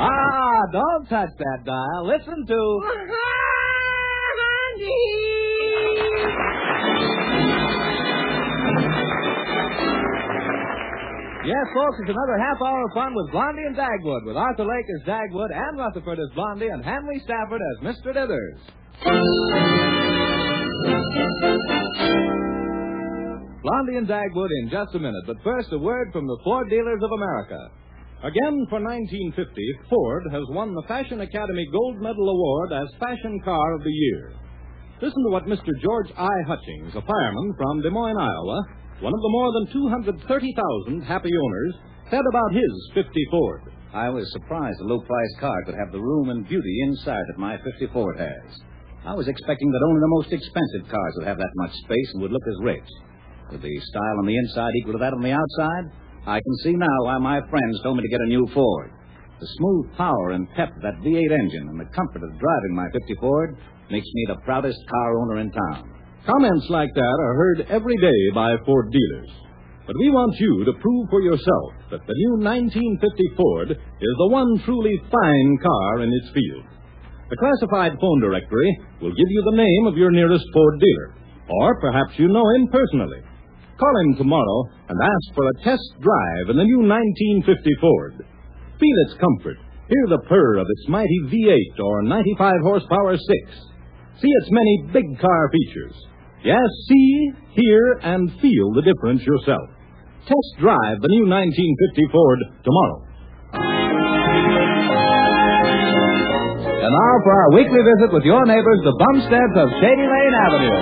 Ah, don't touch that dial. Listen to... Yes, folks, it's another half hour of fun with Blondie and Dagwood, with Arthur Lake as Dagwood, Ann Rutherford as Blondie, and Hanley Stafford as Mr. Dithers. Blondie and Dagwood in just a minute, but first a word from the Ford Dealers of America. Again, for 1950, Ford has won the Fashion Academy Gold Medal Award as Fashion Car of the Year. Listen to what Mr. George I. Hutchings, a fireman from Des Moines, Iowa, one of the more than 230,000 happy owners, said about his 50 Ford. I was surprised a low-priced car could have the room and beauty inside that my 50 Ford has. I was expecting that only the most expensive cars would have that much space and would look as rich. With the style on the inside equal to that on the outside, I can see now why my friends told me to get a new Ford. The smooth power and pep of that V8 engine and the comfort of driving my 50 Ford makes me the proudest car owner in town. Comments like that are heard every day by Ford dealers. But we want you to prove for yourself that the new 1950 Ford is the one truly fine car in its field. The classified phone directory will give you the name of your nearest Ford dealer, or perhaps you know him personally. Call him tomorrow and ask for a test drive in the new 1950 Ford. Feel its comfort. Hear the purr of its mighty V8 or 95 horsepower 6. See its many big car features. Yes, see, hear, and feel the difference yourself. Test drive the new 1950 Ford tomorrow. And now for our weekly visit with your neighbors, the Bumsteads of Shady Lane Avenue.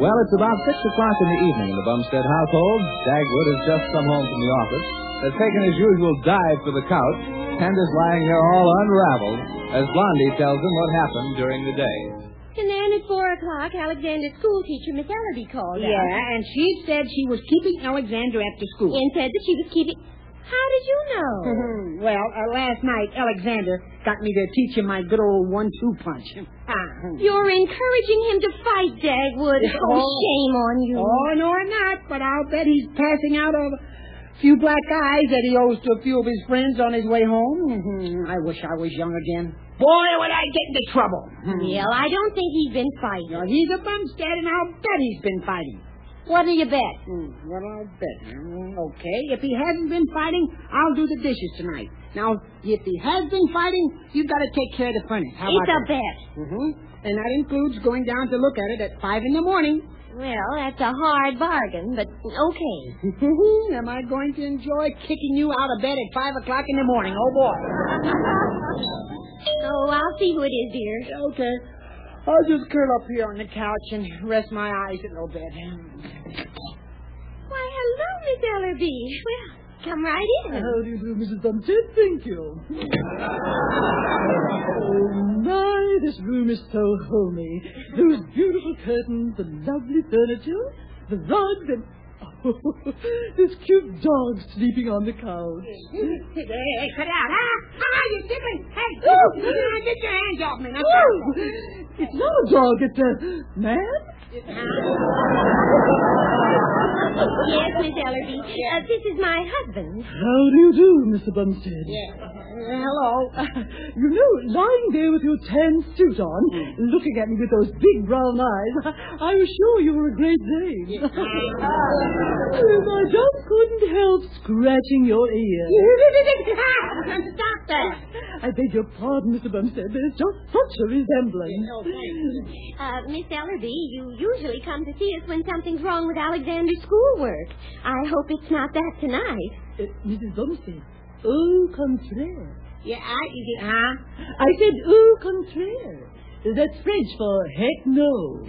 Well, it's about 6 o'clock in the evening in the Bumstead household. Dagwood has just come home from the office, has taken his usual dive for the couch, and is lying there all unraveled as Blondie tells him what happened during the day. And then at 4 o'clock, Alexander's school teacher, Miss Ellaby, called out. Yeah, and she said she was keeping Alexander after school. And said that she was keeping... How did you know? Well, last night, Alexander got me to teach him my good old 1-2 punch. You're encouraging him to fight, Dagwood. Oh, shame on you. Oh, no, I'm not, but I'll bet he's passing out of a few black eyes that he owes to a few of his friends on his way home. I wish I was young again. Boy, would I get into trouble. Well, I don't think he's been fighting. Well, he's a Bumstead, and I'll bet he's been fighting. What do you bet? What do I bet? Okay, if he hasn't been fighting, I'll do the dishes tonight. Now, if he has been fighting, you've got to take care of the furnace. How about that? It's a bet. And that includes going down to look at it at 5 in the morning. Well, that's a hard bargain, but okay. Am I going to enjoy kicking you out of bed at 5 o'clock in the morning? Oh, boy. Oh, I'll see who it is, dear. Okay. I'll just curl up here on the couch and rest my eyes a little bit. Why, hello, Miss Ellaby. Well, come right in. How do you do, Mrs. Bumstead? Thank you. Oh, my, this room is so homey. Those beautiful curtains, the lovely furniture, the rugs, and... this cute dog sleeping on the couch. Hey, cut out, huh? How you dipping? Hey, get your hands off me. It's not a dog, it's a man. Yes, Miss Ellaby. This is my husband. How do you do, Mr. Bumstead? Yeah. Hello. You know, lying there with your tan suit on, looking at me with those big brown eyes, I was sure you were a great dame. Yes. I just couldn't help scratching your ear. Stop that! I beg your pardon, Mr. Bumstead, there's just such a resemblance. Miss Ellaby, you usually come to see us when something's wrong with Alexander's schoolwork. I hope it's not that tonight. Mrs. Bumstead. Au contraire. Yeah, I said au contraire. That's French for heck no.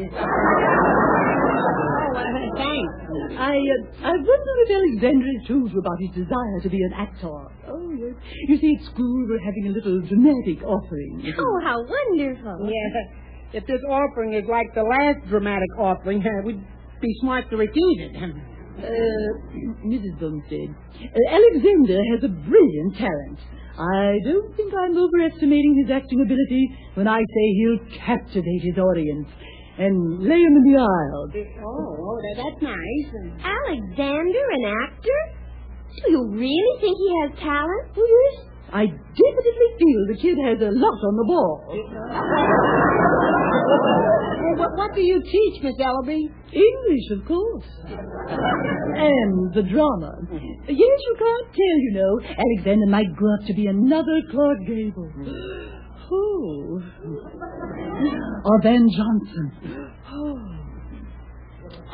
Thanks. I wonder if Alexander is told you about his desire to be an actor. Oh, yes. You see, at school we're having a little dramatic offering. Oh, how wonderful. Yeah. If this offering is like the last dramatic offering, we'd be smart to refuse it. Mrs. Bumstead, Alexander has a brilliant talent. I don't think I'm overestimating his acting ability when I say he'll captivate his audience and lay him in the aisles. Oh, that's nice. Alexander, an actor? Do you really think he has talent? Oh, yes. I definitely feel the kid has a lot on the ball. What do you teach, Miss Ellaby? English, of course. And the drama. Yes, you can't tell, you know. Alexander might grow up to be another Clark Gable. Oh. Or Van Johnson. Oh.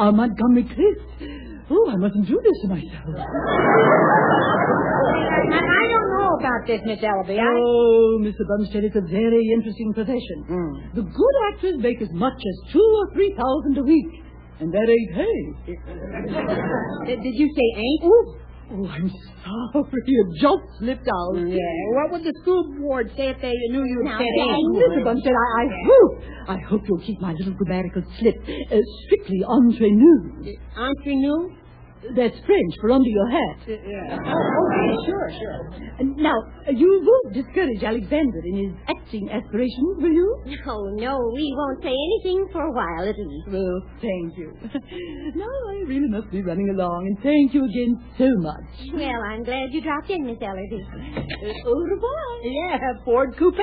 Or Montgomery Clift. Oh, I mustn't do this to myself. I don't know about this, Miss Ellaby. Oh, Mr. Bumstead, it's a very interesting profession. Mm. The good actors make as much as 2,000 or 3,000 a week. And that ain't hay. Did you say ain't? Oh, I'm sorry. It just slipped out. Yeah. What would the school board say if they knew you said ain't? Mr. Bumstead, I hope you'll keep my little grammatical slip strictly entre nous. Entre nous? That's French for under your hat. Yeah. Oh, okay, sure. Now, you won't discourage Alexander in his acting aspirations, will you? No, we won't say anything for a while, at least. Well, thank you. Now, I really must be running along, and thank you again so much. Well, I'm glad you dropped in, Miss Ellaby. Au revoir. Yeah, Ford Coupe.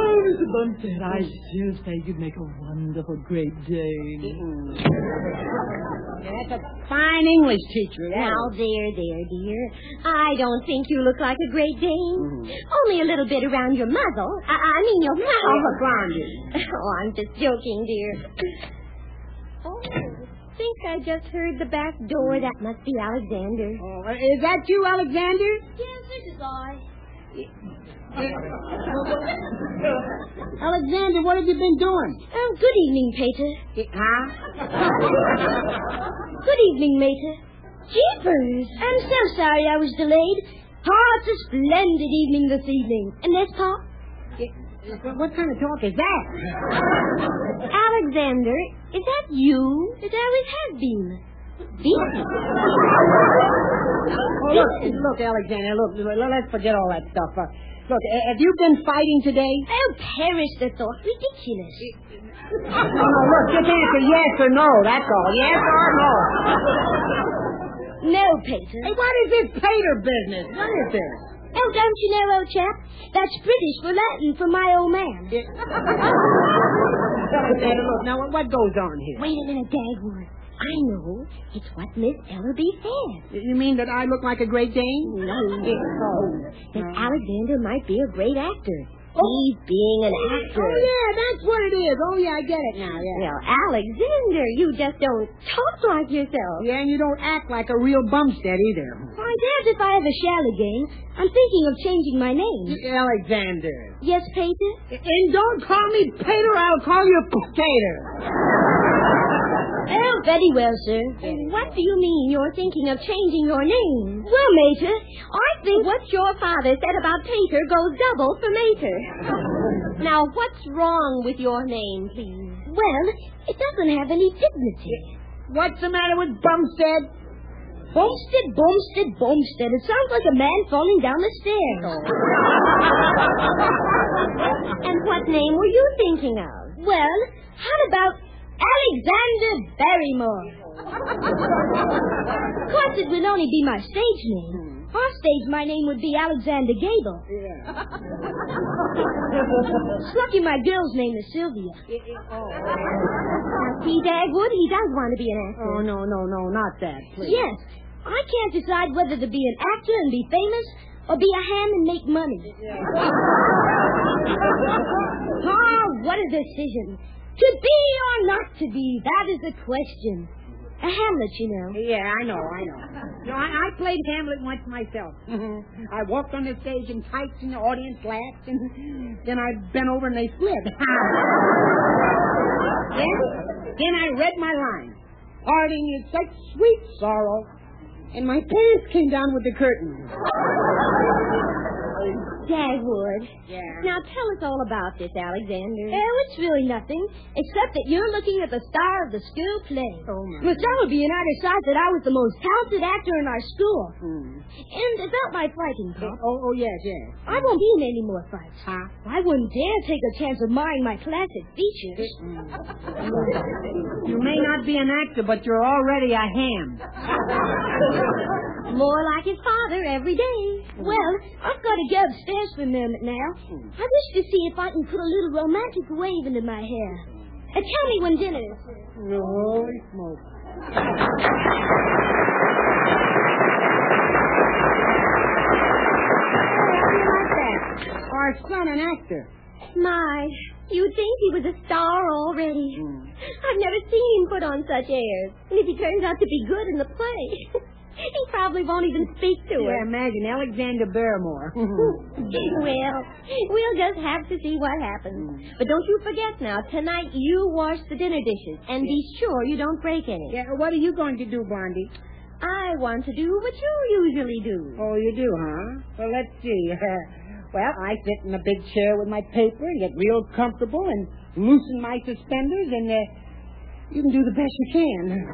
Oh, Mr. Bumstead, I still say you'd make a wonderful Great Dane. That's a fine English teacher. Now, dear, I don't think you look like a Great Dane. Only a little bit around your muzzle. I mean your mouth. Oh, I'm just joking, dear. Oh, I think I just heard the back door. That must be Alexander. Oh, is that you, Alexander? Yes, this is I. Alexander, what have you been doing? Oh, good evening, Pater. Good evening, Mater. Jeepers! I'm so sorry I was delayed. Oh, it's a splendid evening this evening. And that's Pop? What kind of talk is that? Alexander, is that you? It always has been. Oh, look, Alexander, look, let's forget all that stuff. Look, have you been fighting today? Oh, perish the thought. Ridiculous. No, look, just answer yes or no, that's all. Yes or no. No, Pater. Hey, what is this Pater business? What is this? Oh, don't you know, old chap? That's British for Latin for my old man. Alexander, look, now what goes on here? Wait a minute, Dagwood. I know. It's what Miss Ellaby said. You mean that I look like a Great Dane? No. That Alexander might be a great actor. Oh. He's being an actor. Oh, yeah, that's what it is. Oh, yeah, I get it now, yeah. Well, Alexander, you just don't talk like yourself. Yeah, and you don't act like a real Bumstead either. Why, that's if I have a shell again. I'm thinking of changing my name. Alexander. Yes, Pater? And don't call me Pater, I'll call you Potato. Oh, very well, sir. What do you mean you're thinking of changing your name? Well, Mater, I think what your father said about Pater goes double for Mater. Now, what's wrong with your name, please? Well, it doesn't have any dignity. What's the matter with Bumstead? Bumstead. It sounds like a man falling down the stairs. And what name were you thinking of? Well, how about Alexander Barrymore? Of course, it will only be my stage name. Off stage, my name would be Alexander Gable. Yeah. It's lucky my girl's name is Sylvia. Now, see, Dagwood, he does want to be an actor. Oh, no, not that, please. Yes, I can't decide whether to be an actor and be famous or be a ham and make money. Yeah. Oh, what a decision. To be or not to be, that is the question. A Hamlet, you know. Yeah, I know. No, I played Hamlet once myself. I walked on the stage in tights and the audience laughed, and then I bent over and they slid. Then I read my line. Parting is such sweet sorrow, and my pants came down with the curtain. Yeah, I would. Yeah. Now, tell us all about this, Alexander. Oh, it's really nothing, except that you're looking at the star of the school play. Oh, my. Well, that would be an utter sight that I was the most talented actor in our school. Hmm. And about my fighting, Pop. Oh, yes, yes. I won't be in any more fights. Huh? I wouldn't dare take a chance of marring my classic features. You may not be an actor, but you're already a ham. More like his father every day. Well, I've got to go upstairs for a moment now. I wish to see if I can put a little romantic wave into my hair. Tell me when dinner is. Holy smoke. Our son, an actor. My, you'd think he was a star already. I've never seen him put on such airs. And if he turns out to be good in the play... He probably won't even speak to her. Yeah, imagine Alexander Barrymore. Well, we'll just have to see what happens. But don't you forget now, tonight you wash the dinner dishes. And be sure you don't break any. Yeah, what are you going to do, Blondie? I want to do what you usually do. Oh, you do, huh? Well, let's see. Well, I sit in a big chair with my paper and get real comfortable and loosen my suspenders and you can do the best you can.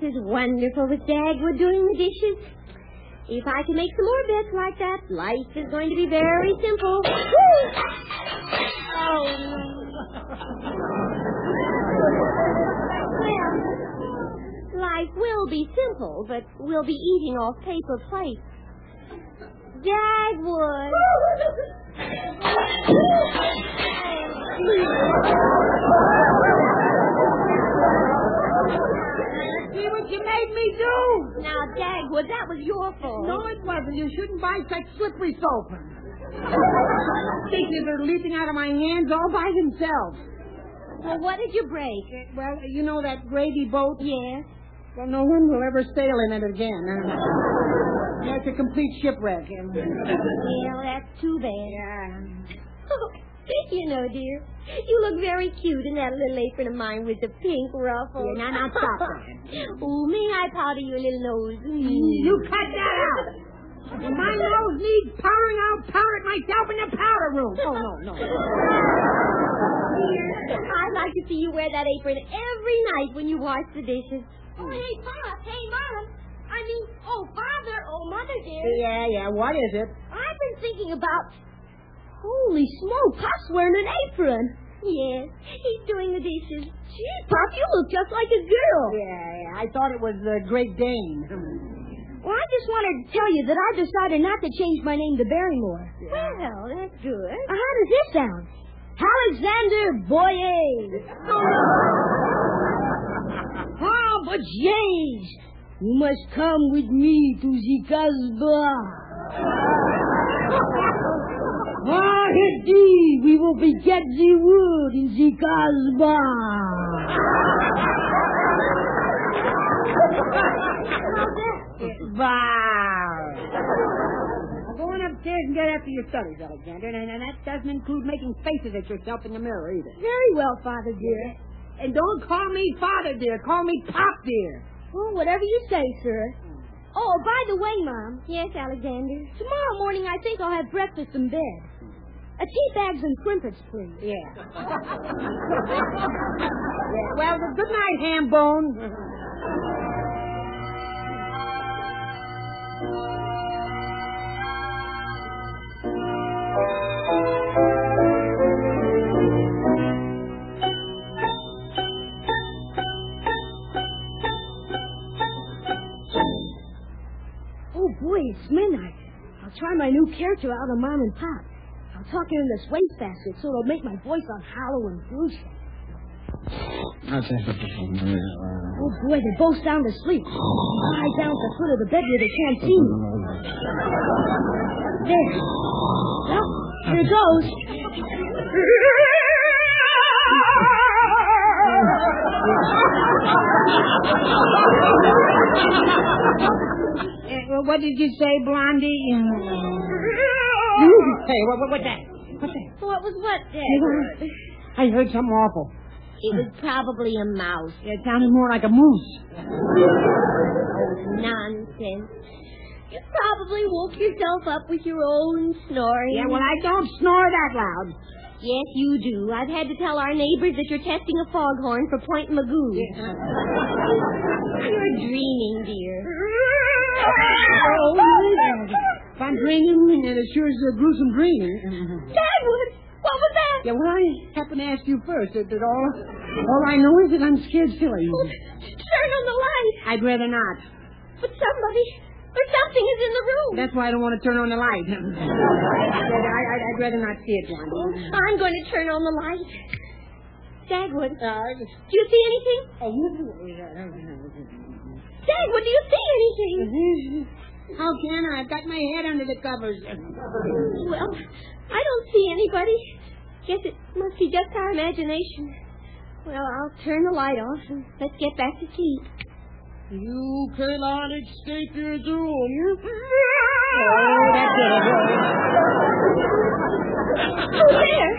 This is wonderful with Dagwood doing the dishes. If I can make some more bets like that, life is going to be very simple. Oh, no. Well, life will be simple, but we'll be eating off paper plates. Dagwood. See what you made me do? Now, Dagwood, that was your fault. No, it wasn't. You shouldn't buy such slippery soap. Figures are leaping out of my hands all by themselves. Well, what did you break? Well, you know that gravy boat? Yes. Well, no one will ever sail in it again. That's a complete shipwreck. Well, that's too bad. Yeah. You know, dear, you look very cute in that little apron of mine with the pink ruffles. Yeah, now, stop that. Oh, may I powder your little nose? You cut that out. If my nose needs powdering, I'll powder it myself in the powder room. Oh, no. Dear, I'd like to see you wear that apron every night when you wash the dishes. Oh, hey, Pop. Hey, Mom. I mean, oh, Father. Oh, Mother, dear. Yeah, what is it? I've been thinking about... Holy smoke, Pop's wearing an apron. Yes, he's doing the dishes. Gee, Pop, you look just like a girl. Yeah, I thought it was the Great Dane. Well, I just wanted to tell you that I decided not to change my name to Barrymore. Yeah. Well, that's good. How does this sound? Alexander Boyer. Ah, but James, you must come with me to the Casbah. Ah, indeed, we will beget the wood in the Casbah. Wow. Now go on upstairs and get after your studies, Alexander, and that doesn't include making faces at yourself in the mirror either. Very well, Father dear. And don't call me Father dear, call me Pop dear. Well, whatever you say, sir. Oh, by the way, Mom. Yes, Alexander? Tomorrow morning I think I'll have breakfast in bed. Tea bags and crimpets, please. Yeah. Well, good night, ham bone. Oh, boy, it's midnight. I'll try my new character out on Mom and Pop. I'm talking in this wastebasket, so it'll make my voice on hollow and gruesome. Oh, boy, they're both sound asleep. Lie down at the foot of the bed where they can't see me. There. Well, here goes. Well, what did you say, Blondie? You say, what's that? What was what, Dad? I heard something awful. It was probably a mouse. It sounded more like a moose. Nonsense. You probably woke yourself up with your own snoring. Yeah, well, I don't snore that loud. Yes, you do. I've had to tell our neighbors that you're testing a foghorn for Point Magoo. Yeah. You're dreaming, dear. Oh, yeah. If I'm dreaming, then it sure is a gruesome dream. Dad, what was that? Yeah, well, I happened to ask you first. All I know is that I'm scared silly. Well, turn on the light. I'd rather not. But somebody or something is in the room. That's why I don't want to turn on the light. I'd rather not see it, Blondie. Oh, I'm going to turn on the light. Dagwood, do you see anything? Dagwood, do you see anything? How can I? I've got my head under the covers. Well, I don't see anybody. Guess it must be just our imagination. Well, I'll turn the light off and let's get back to sleep. You cannot escape your doom. Oh, that's it. Who's there?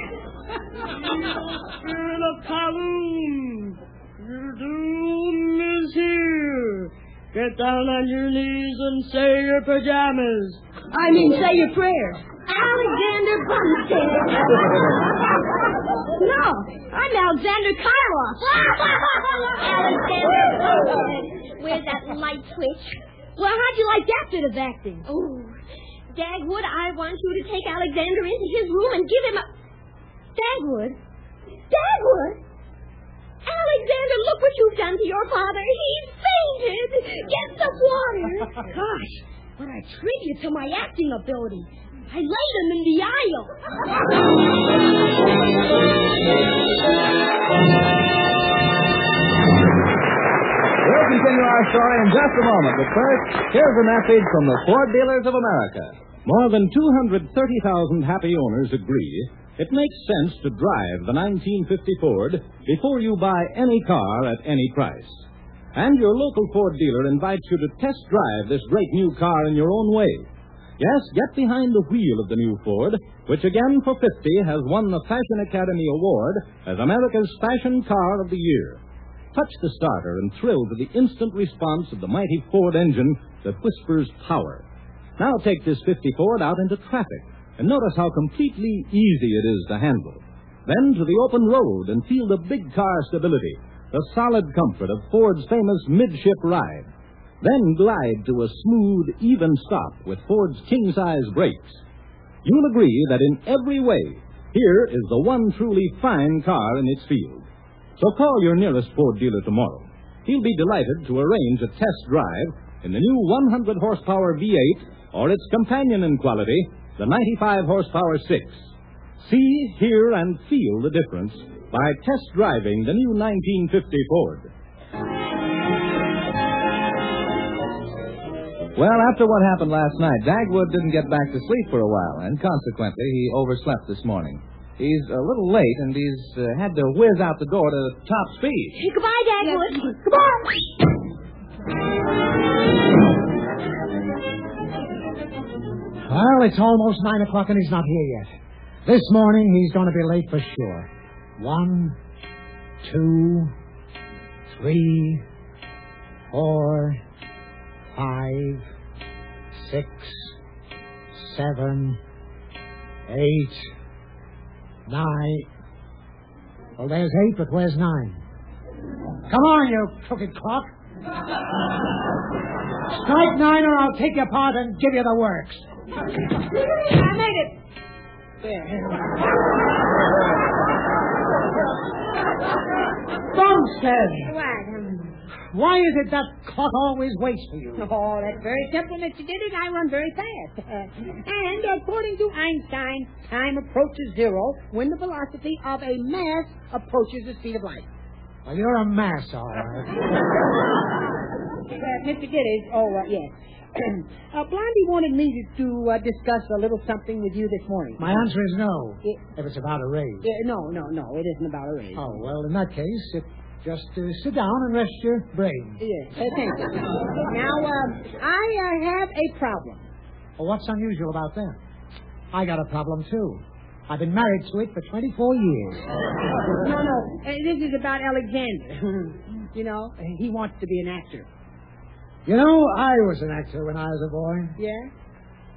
Spirit of Kowloon, your doom is here. Get down on your knees and say your pajamas. I mean, say your prayers. Alexander Bumstead. No, I'm Alexander Kairoff. Alexander Bumstead. Where's that light switch? Well, how'd you like that bit of acting? Oh, Dagwood, I want you to take Alexander into his room and give him a... Dagwood? Dagwood? Alexander, look what you've done to your father. He's fainted. Get some water. Gosh, what a tribute to my acting ability. I laid him in the aisle. We'll continue our story in just a moment, but first, here's a message from the Ford Dealers of America. More than 230,000 happy owners agree it makes sense to drive the 1950 Ford before you buy any car at any price. And your local Ford dealer invites you to test drive this great new car in your own way. Yes, get behind the wheel of the new Ford, which again for 50 has won the Fashion Academy Award as America's Fashion Car of the Year. Touch the starter and thrill to the instant response of the mighty Ford engine that whispers power. Now take this 50 Ford out into traffic and notice how completely easy it is to handle. Then to the open road and feel the big car stability, the solid comfort of Ford's famous midship ride. Then glide to a smooth, even stop with Ford's king-size brakes. You'll agree that in every way, here is the one truly fine car in its field. So call your nearest Ford dealer tomorrow. He'll be delighted to arrange a test drive in the new 100-horsepower V8 or its companion in quality, the 95-horsepower 6. See, hear, and feel the difference by test driving the new 1950 Ford. Well, after what happened last night, Dagwood didn't get back to sleep for a while, and consequently, he overslept this morning. He's a little late, and he's had to whiz out the door to top speed. Goodbye, Dagwood. Yes. Goodbye. Well, it's almost 9 o'clock, and he's not here yet. This morning, he's going to be late for sure. 1, 2, 3, 4... 5, 6, 7, 8, 9. Well, there's 8, but where's 9? Come on, you crooked clock. Strike 9 or I'll take you apart and give you the works. I made it. There. Bumstead. What? Why is it that clock always waits for you? Oh, that's very simple, Mr. Diddick. I run very fast. And according to Einstein, time approaches zero when the velocity of a mass approaches the speed of light. Well, you're a mass, all right. Mr. Diddick, yes. Blondie wanted me to discuss a little something with you this morning. My answer is no, if it's about a raise. No, it isn't about a raise. Oh, well, in that case, it Just sit down and rest your brain. Yes, thank you. Now, I have a problem. Well, what's unusual about that? I got a problem, too. I've been married to it for 24 years. No. This is about Alexander. You know, he wants to be an actor. You know, I was an actor when I was a boy. Yeah?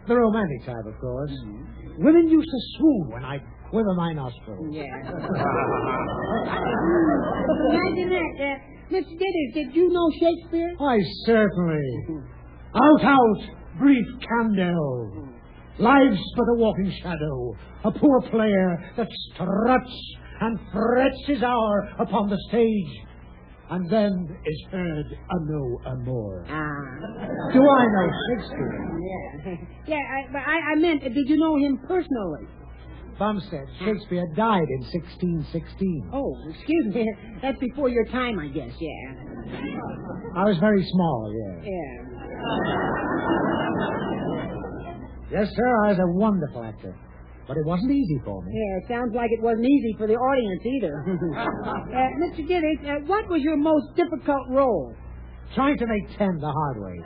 The romantic type, of course. Mm-hmm. Women used to swoon when I quiver my nostrils. Yeah. Imagine that. Mr. Ditters, did you know Shakespeare? Why, certainly. Out, brief candle. Life's but a walking shadow. A poor player that struts and frets his hour upon the stage. And then is heard a no more. Ah. Do I know Shakespeare? Yeah. But I meant, did you know him personally? Bumstead, Shakespeare died in 1616. Oh, excuse me. That's before your time, I guess, yeah. I was very small, yeah. Yeah. Yes, sir, I was a wonderful actor. But it wasn't easy for me. Yeah, it sounds like it wasn't easy for the audience either. Mr. Giddings, what was your most difficult role? Trying to make 10 the hard way.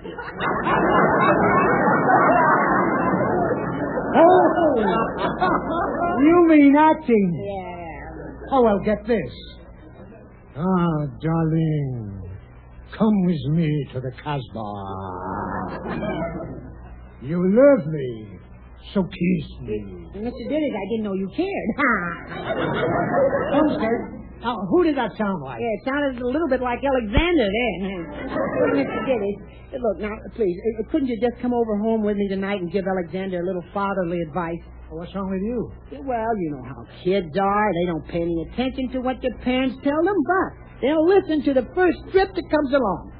Oh! You mean acting? Yeah. Oh, well, get this. Ah, darling, come with me to the Casbah. You love me. So kiss me. Mr. Ditters, I didn't know you cared. Bumstead, now, who did that sound like? Yeah, it sounded a little bit like Alexander there. Mr. Ditters, look, now, please, couldn't you just come over home with me tonight and give Alexander a little fatherly advice? Well, what's wrong with you? Well, you know how kids are. They don't pay any attention to what their parents tell them, but they'll listen to the first strip that comes along.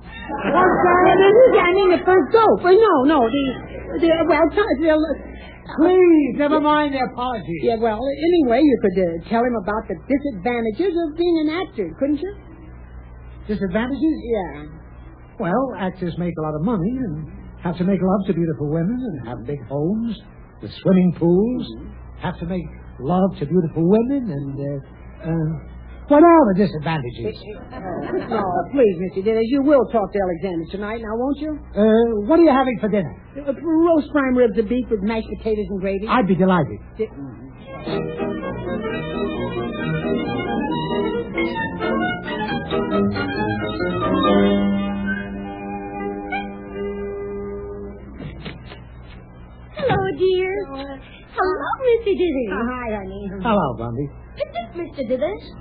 I mean the first dope. Please, never mind the apology. Yeah, well, anyway, you could tell him about the disadvantages of being an actor, couldn't you? Disadvantages? Yeah. Well, actors make a lot of money and have to make love to beautiful women and have big homes with swimming pools, have to make love to beautiful women and... What are the disadvantages? Oh, please, Mr. Ditters, you will talk to Alexander tonight, now, won't you? What are you having for dinner? Roast prime ribs of beef with mashed potatoes and gravy. I'd be delighted. Hello, dear. Hello, Mr. Ditters. Oh, hi, honey. Hello, Bundy. Is this Mr. Ditters?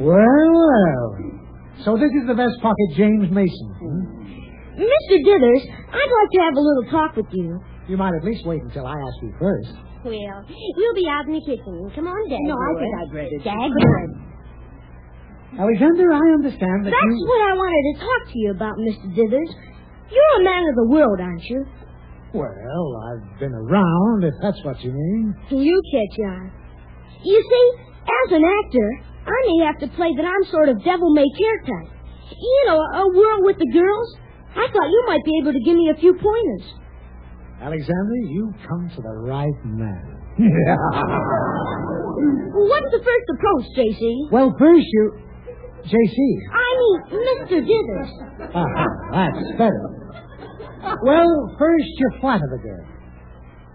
Well, so this is the best pocket James Mason. Hmm? Mr. Ditters, I'd like to have a little talk with you. You might at least wait until I ask you first. Well, we'll be out in the kitchen. Come on, Dad. No, I think I'd read it. Dad. Alexander, I understand that That's what I wanted to talk to you about, Mr. Ditters. You're a man of the world, aren't you? Well, I've been around, if that's what you mean. You catch on. You see, as an actor... I may have to play that I'm sort of devil-may-care type. You know, a whirl with the girls. I thought you might be able to give me a few pointers. Alexander, you come to the right man. What's the first approach, J.C.? Well, first you... J.C. I mean, Mr. Ditters. That's better. Well, first you flatter the girl.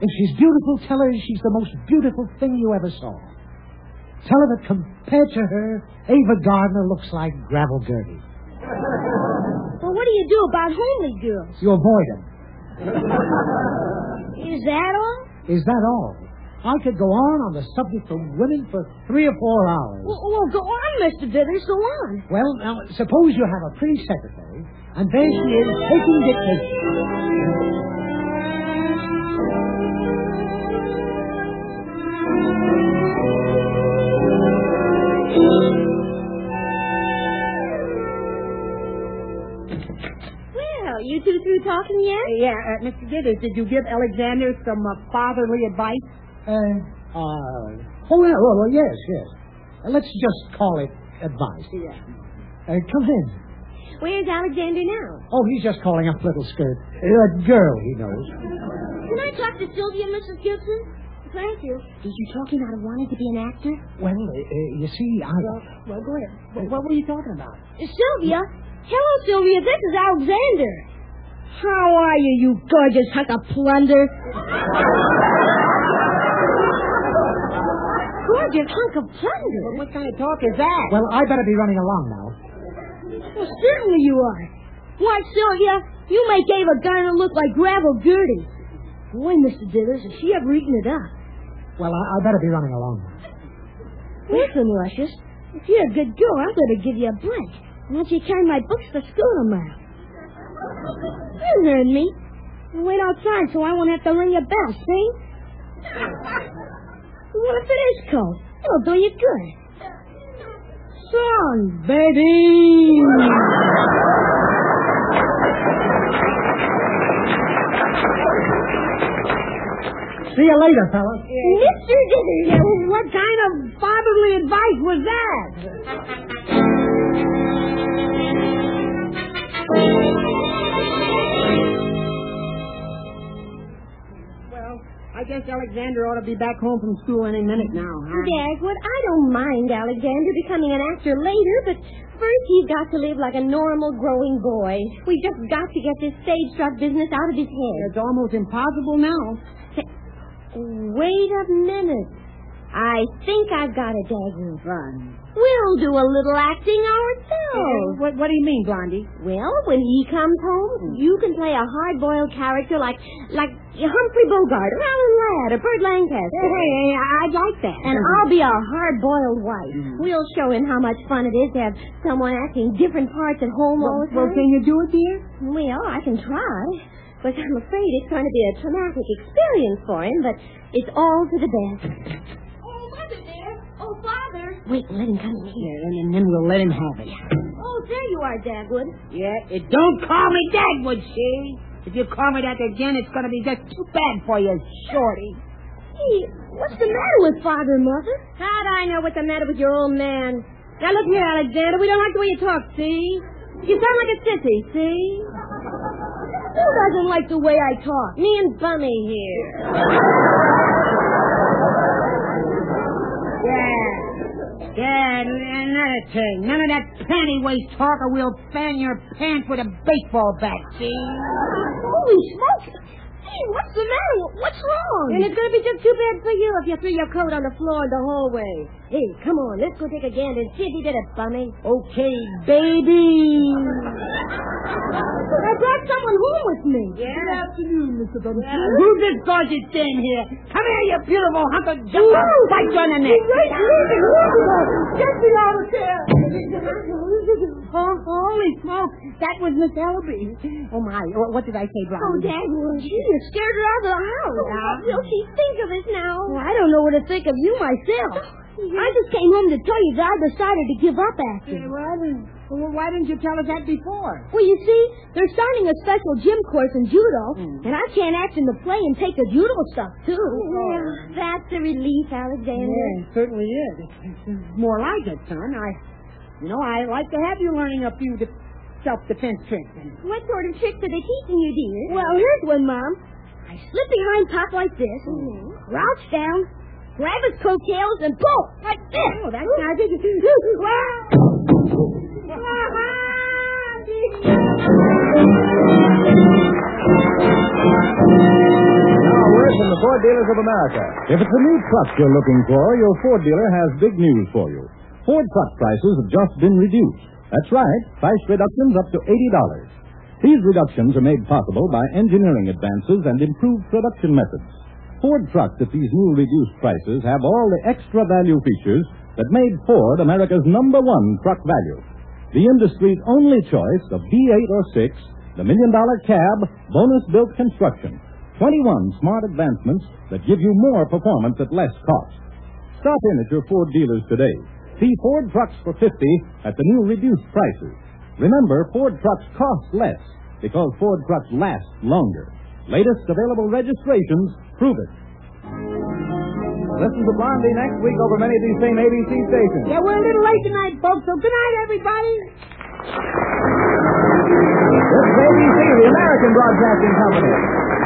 If she's beautiful, tell her she's the most beautiful thing you ever saw. Tell her that compared to her, Ava Gardner looks like gravel dirty. Well, what do you do about homely girls? You avoid them. Is that all? Is that all? I could go on the subject of women for 3 or 4 hours. Well, go on, Mr. Ditters, go on. Well, now, suppose you have a pretty secretary, and there she is taking dictation. You two through talking yet? Mr. Ditters, did you give Alexander some fatherly advice? Yes. Let's just call it advice. Yeah. Come in. Where's Alexander now? Oh, he's just calling up Little Skirt. That girl he knows. Can I talk to Sylvia, Mrs. Gibson? Francis, did you talk him out of wanting to be an actor? Well, you see, I... Well, go ahead. What were you talking about? Sylvia? Hello, Sylvia. This is Alexander. How are you gorgeous hunk of plunder? Gorgeous hunk of plunder? Well, what kind of talk is that? Well, I better be running along now. Well, certainly you are. Why, Sylvia, you make Ava Garner look like Gravel Gertie. Boy, Mr. Dithers, has she ever eaten it up? Well, I better be running along now. Listen, Luscious, if you're a good girl, I'm going to give you a break. Why don't you carry my books for school tomorrow? You heard me. I'll wait outside so I won't have to ring your bell, see? What if it is cold? It'll do you good. Song, baby! See you later, fellas. Mr. Dithers, what kind of fatherly advice was that? Well, I guess Alexander ought to be back home from school any minute now, huh? Dagwood, I don't mind Alexander becoming an actor later, but first he's got to live like a normal growing boy. We've just got to get this stage struck business out of his head. It's almost impossible now. Wait a minute. I think I've got a dagger run. We'll do a little acting ourselves. What do you mean, Blondie? Well, when he comes home, you can play a hard-boiled character like Humphrey Bogart or Alan Ladd or Burt Lancaster. Hey, I'd like that. And I'll be a hard-boiled wife. We'll show him how much fun it is to have someone acting different parts at home all the time. Well, can you do it, dear? Well, I can try. But I'm afraid it's going to be a traumatic experience for him, but it's all to the best. Oh, Mother there. Oh, Father. Wait, let him come in here, and then we'll let him have it. Oh, there you are, Dagwood. Yeah, don't call me Dagwood, see? If you call me that again, it's going to be just too bad for you, Shorty. Hey, what's the matter with Father, Mother? How'd I know what's the matter with your old man? Now, look here, Alexander. We don't like the way you talk, see? You sound like a sissy, see? Who doesn't like the way I talk? Me and Bummy here. Yeah, and another thing. None of that panty-waist talk or we'll fan your pants with a baseball bat, see? Holy smokes! Hey, what's the matter? What's wrong? And it's going to be just too bad for you if you threw your coat on the floor in the hallway. Hey, come on, let's go take a gander and see if you did it, Bummy. Okay, baby. I brought someone home with me. Yeah? Good afternoon, Mr. Bummy. Who's this gorgeous thing here? Come here, you beautiful hunk of jumper. Bite you on the neck. Get me out of here. Oh, holy smoke. That was Miss Elby. Oh, my. What did I say, Brian? Oh, Dad, you scared her out of the house. What will she think of us now? Well, I don't know what to think of you myself. I just came home to tell you that I decided to give up acting. Well, why didn't you tell us that before? Well, you see, they're starting a special gym course in judo, and I can't act in the play and take the judo stuff, too. Well, that's a relief, Alexander. Yeah, it certainly is. It's more like it, son. I like to have you learning a few self-defense tricks. What sort of tricks are they teaching you, dear? Well, here's one, Mom. I slip behind Pop like this, crouch down, grab his coattails, and pull like this. Oh, that's how I did it. Now, we're from the Ford Dealers of America. If it's a new truck you're looking for, your Ford dealer has big news for you. Ford truck prices have just been reduced. That's right, price reductions up to $80. These reductions are made possible by engineering advances and improved production methods. Ford trucks at these new reduced prices have all the extra value features that made Ford America's #1 truck value. The industry's only choice of V8 or 6, the $1 million cab, bonus-built construction. 21 smart advancements that give you more performance at less cost. Stop in at your Ford dealers today. See Ford trucks for $50 at the new reduced prices. Remember, Ford trucks cost less because Ford trucks last longer. Latest available registrations prove it. Listen to Blondie next week over many of these same ABC stations. Yeah, we're a little late tonight, folks, so good night, everybody. This is ABC, the American Broadcasting Company.